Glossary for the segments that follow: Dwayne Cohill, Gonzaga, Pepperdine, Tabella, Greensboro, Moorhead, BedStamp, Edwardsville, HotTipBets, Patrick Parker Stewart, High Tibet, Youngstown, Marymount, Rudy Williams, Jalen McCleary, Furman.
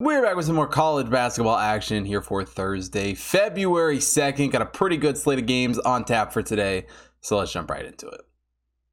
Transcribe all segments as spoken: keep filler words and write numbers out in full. We're back with some more college basketball action here for Thursday, February second. Got a pretty good slate of games on tap for today, so let's jump right into it.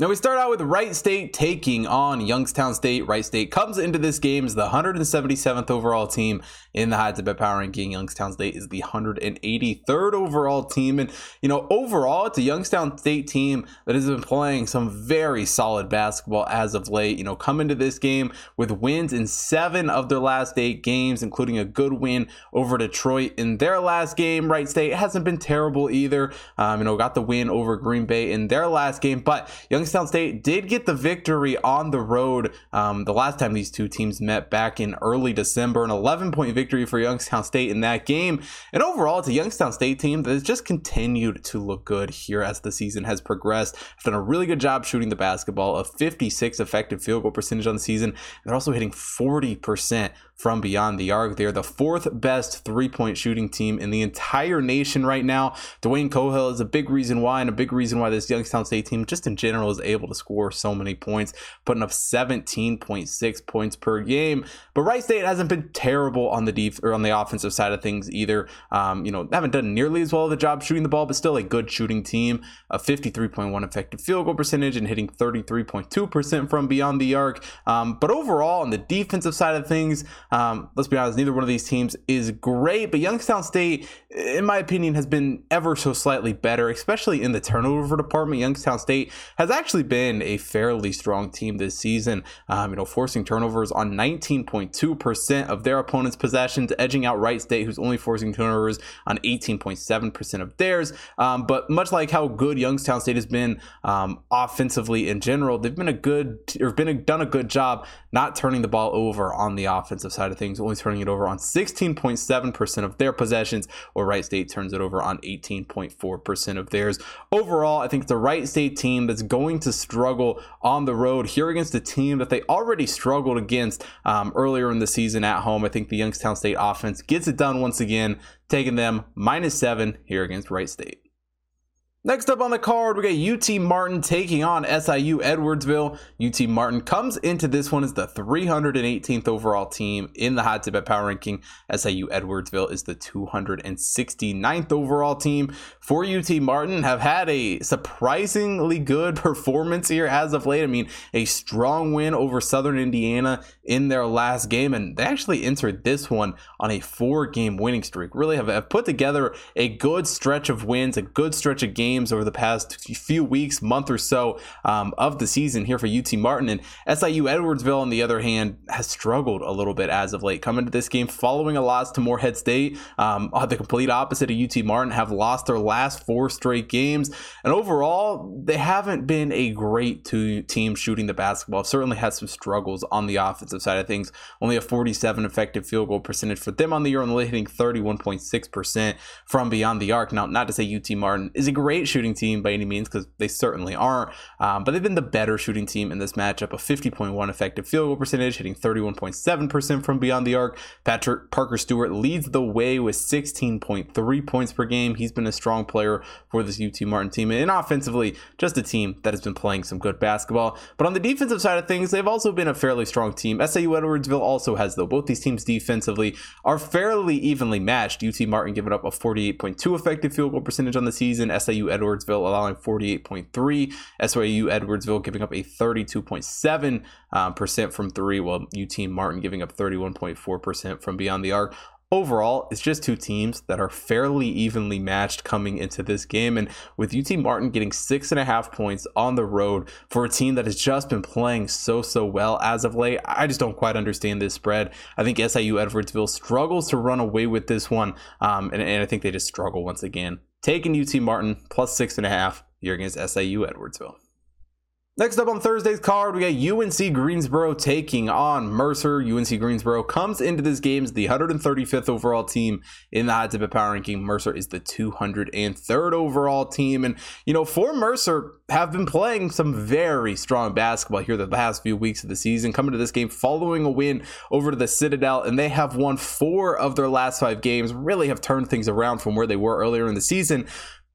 Now we start out with Wright State taking on Youngstown State. Wright State comes into this game as the one hundred seventy-seventh overall team in the High Tibet Power Ranking. Youngstown State is the one hundred eighty-third overall team. And, you know, overall, it's a Youngstown State team that has been playing some very solid basketball as of late. You know, come into this game with wins in seven of their last eight games, including a good win over Detroit in their last game. Wright State hasn't been terrible either. Um, you know, got the win over Green Bay in their last game. But Youngstown State did get the victory on the road um, the last time these two teams met back in early December. An eleven-point victory for Youngstown State in that game. And overall, it's a Youngstown State team that has just continued to look good here as the season has progressed. They've done a really good job shooting the basketball, a fifty-six effective field goal percentage on the season. They're also hitting forty percent from beyond the arc. They are the fourth best three-point shooting team in the entire nation right now. Dwayne Cohill is a big reason why, and a big reason why this Youngstown State team just in general is able to score so many points, putting up seventeen point six points per game. But Wright State hasn't been terrible on the def- or on the offensive side of things either. Um, you know, they haven't done nearly as well of a job shooting the ball, but still a good shooting team. A fifty-three point one effective field goal percentage and hitting thirty-three point two percent from beyond the arc. Um, but overall, on the defensive side of things, Um, let's be honest, neither one of these teams is great, but Youngstown State, in my opinion, has been ever so slightly better, especially in the turnover department. Youngstown State has actually been a fairly strong team this season, um, you know, forcing turnovers on nineteen point two percent of their opponents' possessions, edging out Wright State, who's only forcing turnovers on eighteen point seven percent of theirs. Um, but much like how good Youngstown State has been um, offensively in general, they've been a good or been a, done a good job not turning the ball over on the offensive side. side of things, only turning it over on sixteen point seven percent of their possessions, or Wright State turns it over on eighteen point four percent of theirs. Overall, I think the Wright State team that's going to struggle on the road here against a team that they already struggled against um, earlier in the season at home. I think the Youngstown State offense gets it done once again, taking them minus seven here against Wright State. Next up on the card, we got U T Martin taking on S I U Edwardsville. U T Martin comes into this one as the three hundred eighteenth overall team in the High Tibet Power Ranking. S I U Edwardsville is the two hundred sixty-ninth overall team. For U T Martin, have had a surprisingly good performance here as of late. I mean, a strong win over Southern Indiana in their last game, and they actually entered this one on a four-game winning streak. Really have, have put together a good stretch of wins, a good stretch of games. games over the past few weeks, month or so um, of the season here for U T Martin. And S I U Edwardsville, on the other hand, has struggled a little bit as of late. Coming to this game following a loss to Moorhead State, um, the complete opposite of U T Martin, have lost their last four straight games. And overall, they haven't been a great two team shooting the basketball. Certainly had some struggles on the offensive side of things. Only a forty-seven effective field goal percentage for them on the year, only hitting thirty-one point six percent from beyond the arc. Now, not to say U T Martin is a great great shooting team by any means, because they certainly aren't, um, but they've been the better shooting team in this matchup. A fifty point one effective field goal percentage, hitting thirty-one point seven percent from beyond the arc. Patrick Parker Stewart leads the way with sixteen point three points per game. He's been a strong player for this U T Martin team, and offensively, just a team that has been playing some good basketball. But on the defensive side of things, they've also been a fairly strong team. S I U Edwardsville also has, though. Both these teams defensively are fairly evenly matched. U T Martin giving up a forty-eight point two effective field goal percentage on the season. S I U Edwardsville allowing forty-eight point three. S I U Edwardsville giving up a thirty-two point seven um, percent from three, while U T Martin giving up thirty-one point four percent from beyond the arc. Overall, it's just two teams that are fairly evenly matched coming into this game. And with U T Martin getting six and a half points on the road for a team that has just been playing so, so well as of late, I just don't quite understand this spread. I think S I U Edwardsville struggles to run away with this one. Um, and, and I think they just struggle once again. Taking U T Martin plus six and a half here against S I U Edwardsville. Next up on Thursday's card, we got U N C Greensboro taking on Mercer. U N C Greensboro comes into this game as the one hundred thirty-fifth overall team in the High Tibet Power Ranking. Mercer is the two hundred third overall team. And, you know, for Mercer, have been playing some very strong basketball here the past few weeks of the season. Coming to this game following a win over to the Citadel, and they have won four of their last five games. Really have turned things around from where they were earlier in the season.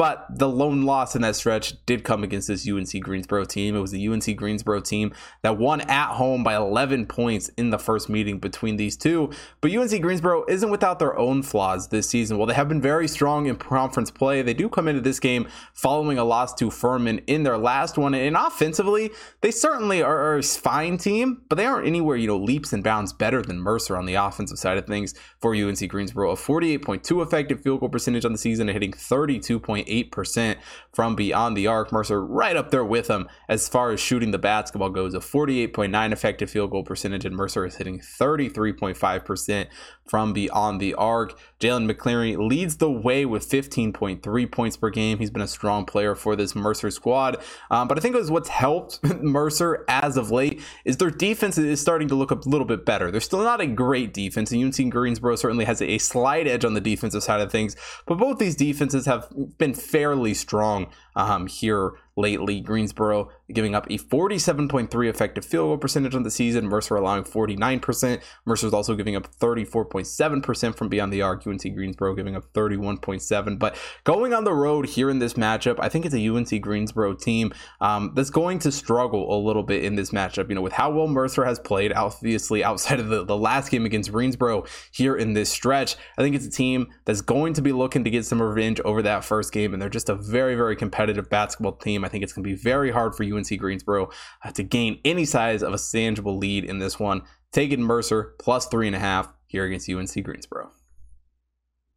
But the lone loss in that stretch did come against this U N C Greensboro team. It was the U N C Greensboro team that won at home by eleven points in the first meeting between these two. But U N C Greensboro isn't without their own flaws this season. While they have been very strong in conference play, they do come into this game following a loss to Furman in their last one. And offensively, they certainly are a fine team, but they aren't anywhere, you know, leaps and bounds better than Mercer on the offensive side of things for U N C Greensboro. A forty-eight point two effective field goal percentage on the season and hitting thirty-two point eight percent from beyond the arc. Mercer right up there with him as far as shooting the basketball goes. A forty-eight point nine effective field goal percentage, and Mercer is hitting thirty-three point five percent from beyond the arc. Jalen McCleary leads the way with fifteen point three points per game. He's been a strong player for this Mercer squad, um, but I think it was what's helped Mercer as of late is their defense is starting to look a little bit better. They're still not a great defense, and U N C Greensboro certainly has a slight edge on the defensive side of things, but both these defenses have been fairly strong um, here lately. Greensboro giving up a forty-seven point three effective field goal percentage on the season. Mercer allowing forty-nine percent. Mercer's also giving up thirty-four point seven percent from beyond the arc. U N C Greensboro giving up thirty-one point seven. But going on the road here in this matchup, I think it's a U N C Greensboro team um, that's going to struggle a little bit in this matchup. You know, with how well Mercer has played, obviously outside of the, the last game against Greensboro here in this stretch, I think it's a team that's going to be looking to get some revenge over that first game. And they're just a very, very competitive basketball team. I think it's going to be very hard for U N C Greensboro uh, to gain any size of a tangible lead in this one. Taking Mercer plus three and a half here against U N C Greensboro.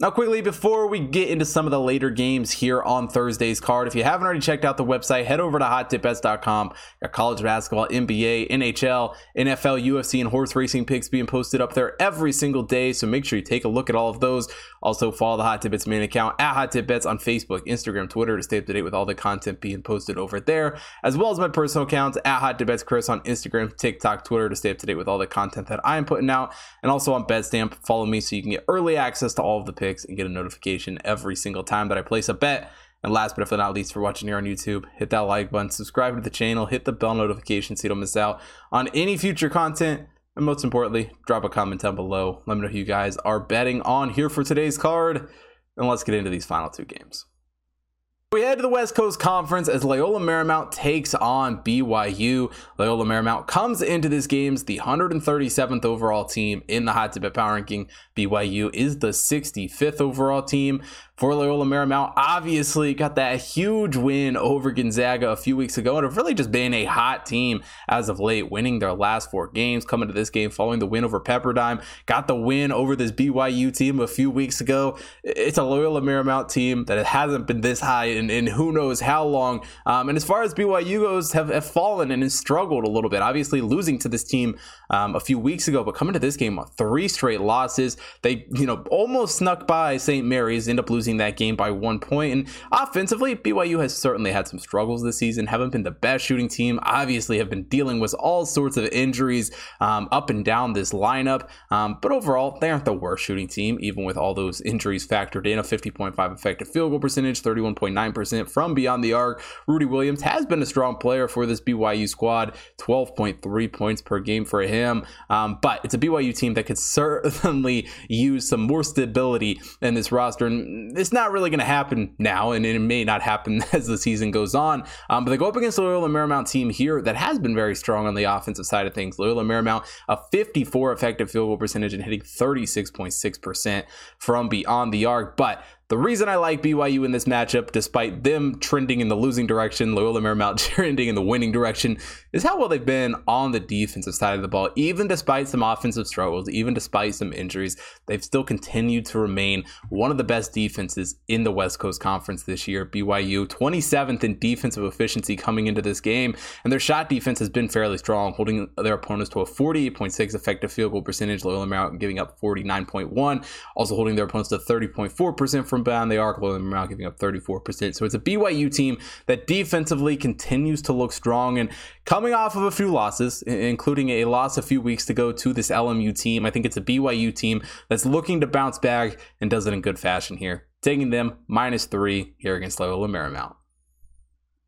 Now, quickly, before we get into some of the later games here on Thursday's card, if you haven't already checked out the website, head over to hot tip bets dot com. Got college basketball, N B A, N H L, N F L, U F C, and horse racing picks being posted up there every single day, so make sure you take a look at all of those. Also, follow the Hot Tip Bets main account at Hot Tip Bets on Facebook, Instagram, Twitter to stay up to date with all the content being posted over there, as well as my personal accounts at Hot Tip Bets Chris on Instagram, TikTok, Twitter to stay up to date with all the content that I am putting out, and also on BedStamp. Follow me so you can get early access to all of the picks and get a notification every single time that I place a bet. And last but not least, for watching here on YouTube, hit that like button, subscribe to the channel, hit the bell notification so you don't miss out on any future content, and most importantly, drop a comment down below. Let me know who you guys are betting on here for today's card, and let's get into these final two games. We head to the West Coast Conference as Loyola Marymount takes on B Y U. Loyola Marymount comes into this game as the one hundred thirty-seventh overall team in the Hot Tibet Power Ranking. B Y U is the sixty-fifth overall team. For Loyola Marymount, obviously got that huge win over Gonzaga a few weeks ago and have really just been a hot team as of late, winning their last four games, coming to this game following the win over Pepperdine. Got the win over this B Y U team a few weeks ago. It's a Loyola Marymount team that hasn't been this high in, in who knows how long. Um, and as far as B Y U goes, have, have fallen and has struggled a little bit, obviously losing to this team um, a few weeks ago, but coming to this game on three straight losses. They, you know, almost snuck by Saint Mary's, end up losing that game by one point. And offensively, B Y U has certainly had some struggles this season, haven't been the best shooting team, obviously have been dealing with all sorts of injuries um, up and down this lineup, um, but overall they aren't the worst shooting team, even with all those injuries factored in. A fifty point five effective field goal percentage, thirty-one point nine percent from beyond the arc. Rudy Williams has been a strong player for this B Y U squad, twelve point three points per game for him, um, but it's a B Y U team that could certainly use some more stability in this roster, and it's not really going to happen now, and it may not happen as the season goes on. Um, but they go up against the Loyola Marymount team here that has been very strong on the offensive side of things. Loyola Marymount, a fifty-four effective field goal percentage and hitting thirty-six point six percent from beyond the arc. But the reason I like B Y U in this matchup, despite them trending in the losing direction, Loyola Marymount trending in the winning direction, is how well they've been on the defensive side of the ball. Even despite some offensive struggles, even despite some injuries, they've still continued to remain one of the best defenses in the West Coast Conference this year. B Y U, twenty-seventh in defensive efficiency coming into this game, and their shot defense has been fairly strong, holding their opponents to a forty-eight point six effective field goal percentage, Loyola Marymount giving up forty-nine point one, also holding their opponents to thirty point four percent from beyond the arc, Loyola Marymount giving up thirty-four percent. So it's a B Y U team that defensively continues to look strong, and coming off of a few losses, including a loss a few weeks ago to this L M U team, I think it's a B Y U team that's looking to bounce back and does it in good fashion here. Taking them minus three here against Loyola Marymount.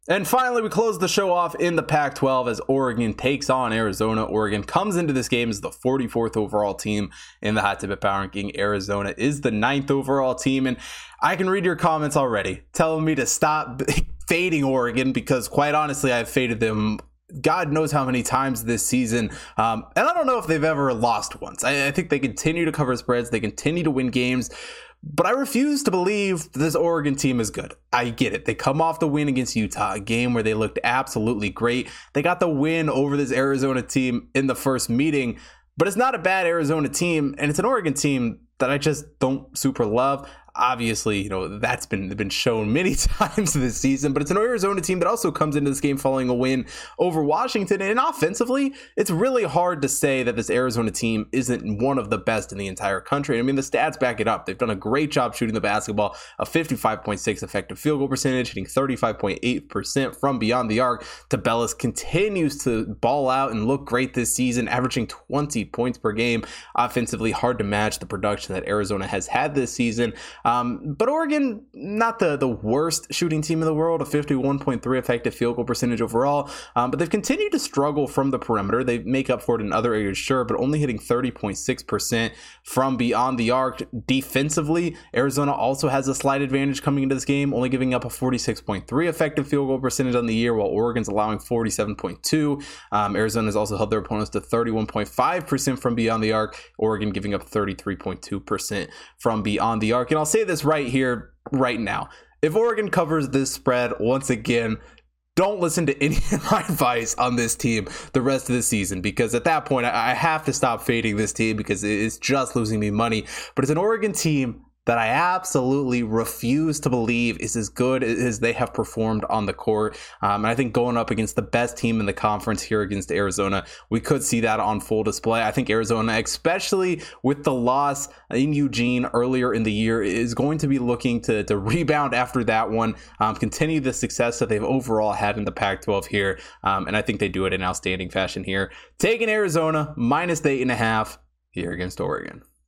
And finally, we close the show off in the Pac twelve as Oregon takes on Arizona. Oregon comes into this game as the forty-fourth overall team in the Hot Tibet Power Ranking. Arizona is the ninth overall team. And I can read your comments already telling me to stop fading Oregon because, quite honestly, I've faded them God knows how many times this season. Um, and I don't know if they've ever lost once. I, I think they continue to cover spreads. They continue to win games. But I refuse to believe this Oregon team is good. I get it. They come off the win against Utah, a game where they looked absolutely great. They got the win over this Arizona team in the first meeting. But it's not a bad Arizona team, and it's an Oregon team that I just don't super love. Obviously, you know, that's been been shown many times this season, but it's an Arizona team that also comes into this game following a win over Washington. And offensively, it's really hard to say that this Arizona team isn't one of the best in the entire country. I mean, the stats back it up. They've done a great job shooting the basketball, a fifty-five point six effective field goal percentage, hitting thirty-five point eight percent from beyond the arc. Tabella continues to ball out and look great this season, averaging twenty points per game. Offensively, hard to match the production that Arizona has had this season. Um, but Oregon, not the, the worst shooting team in the world, a fifty-one point three effective field goal percentage overall. Um, but they've continued to struggle from the perimeter. They make up for it in other areas, sure, but only hitting thirty point six percent from beyond the arc. Defensively, Arizona also has a slight advantage coming into this game, only giving up a forty-six point three effective field goal percentage on the year, while Oregon's allowing forty-seven point two. Um, Arizona has also held their opponents to thirty-one point five percent from beyond the arc, Oregon giving up thirty-three point two percent from beyond the arc. And I'll say this right here, right now. If Oregon covers this spread once again, don't listen to any of my advice on this team the rest of the season, because at that point, I have to stop fading this team because it's just losing me money. But it's an Oregon team that I absolutely refuse to believe is as good as they have performed on the court. Um, and I think going up against the best team in the conference here against Arizona, we could see that on full display. I think Arizona, especially with the loss in Eugene earlier in the year, is going to be looking to, to rebound after that one, um, continue the success that they've overall had in the Pac twelve here. Um, and I think they do it in outstanding fashion here. Taking Arizona minus eight and a half here against Oregon.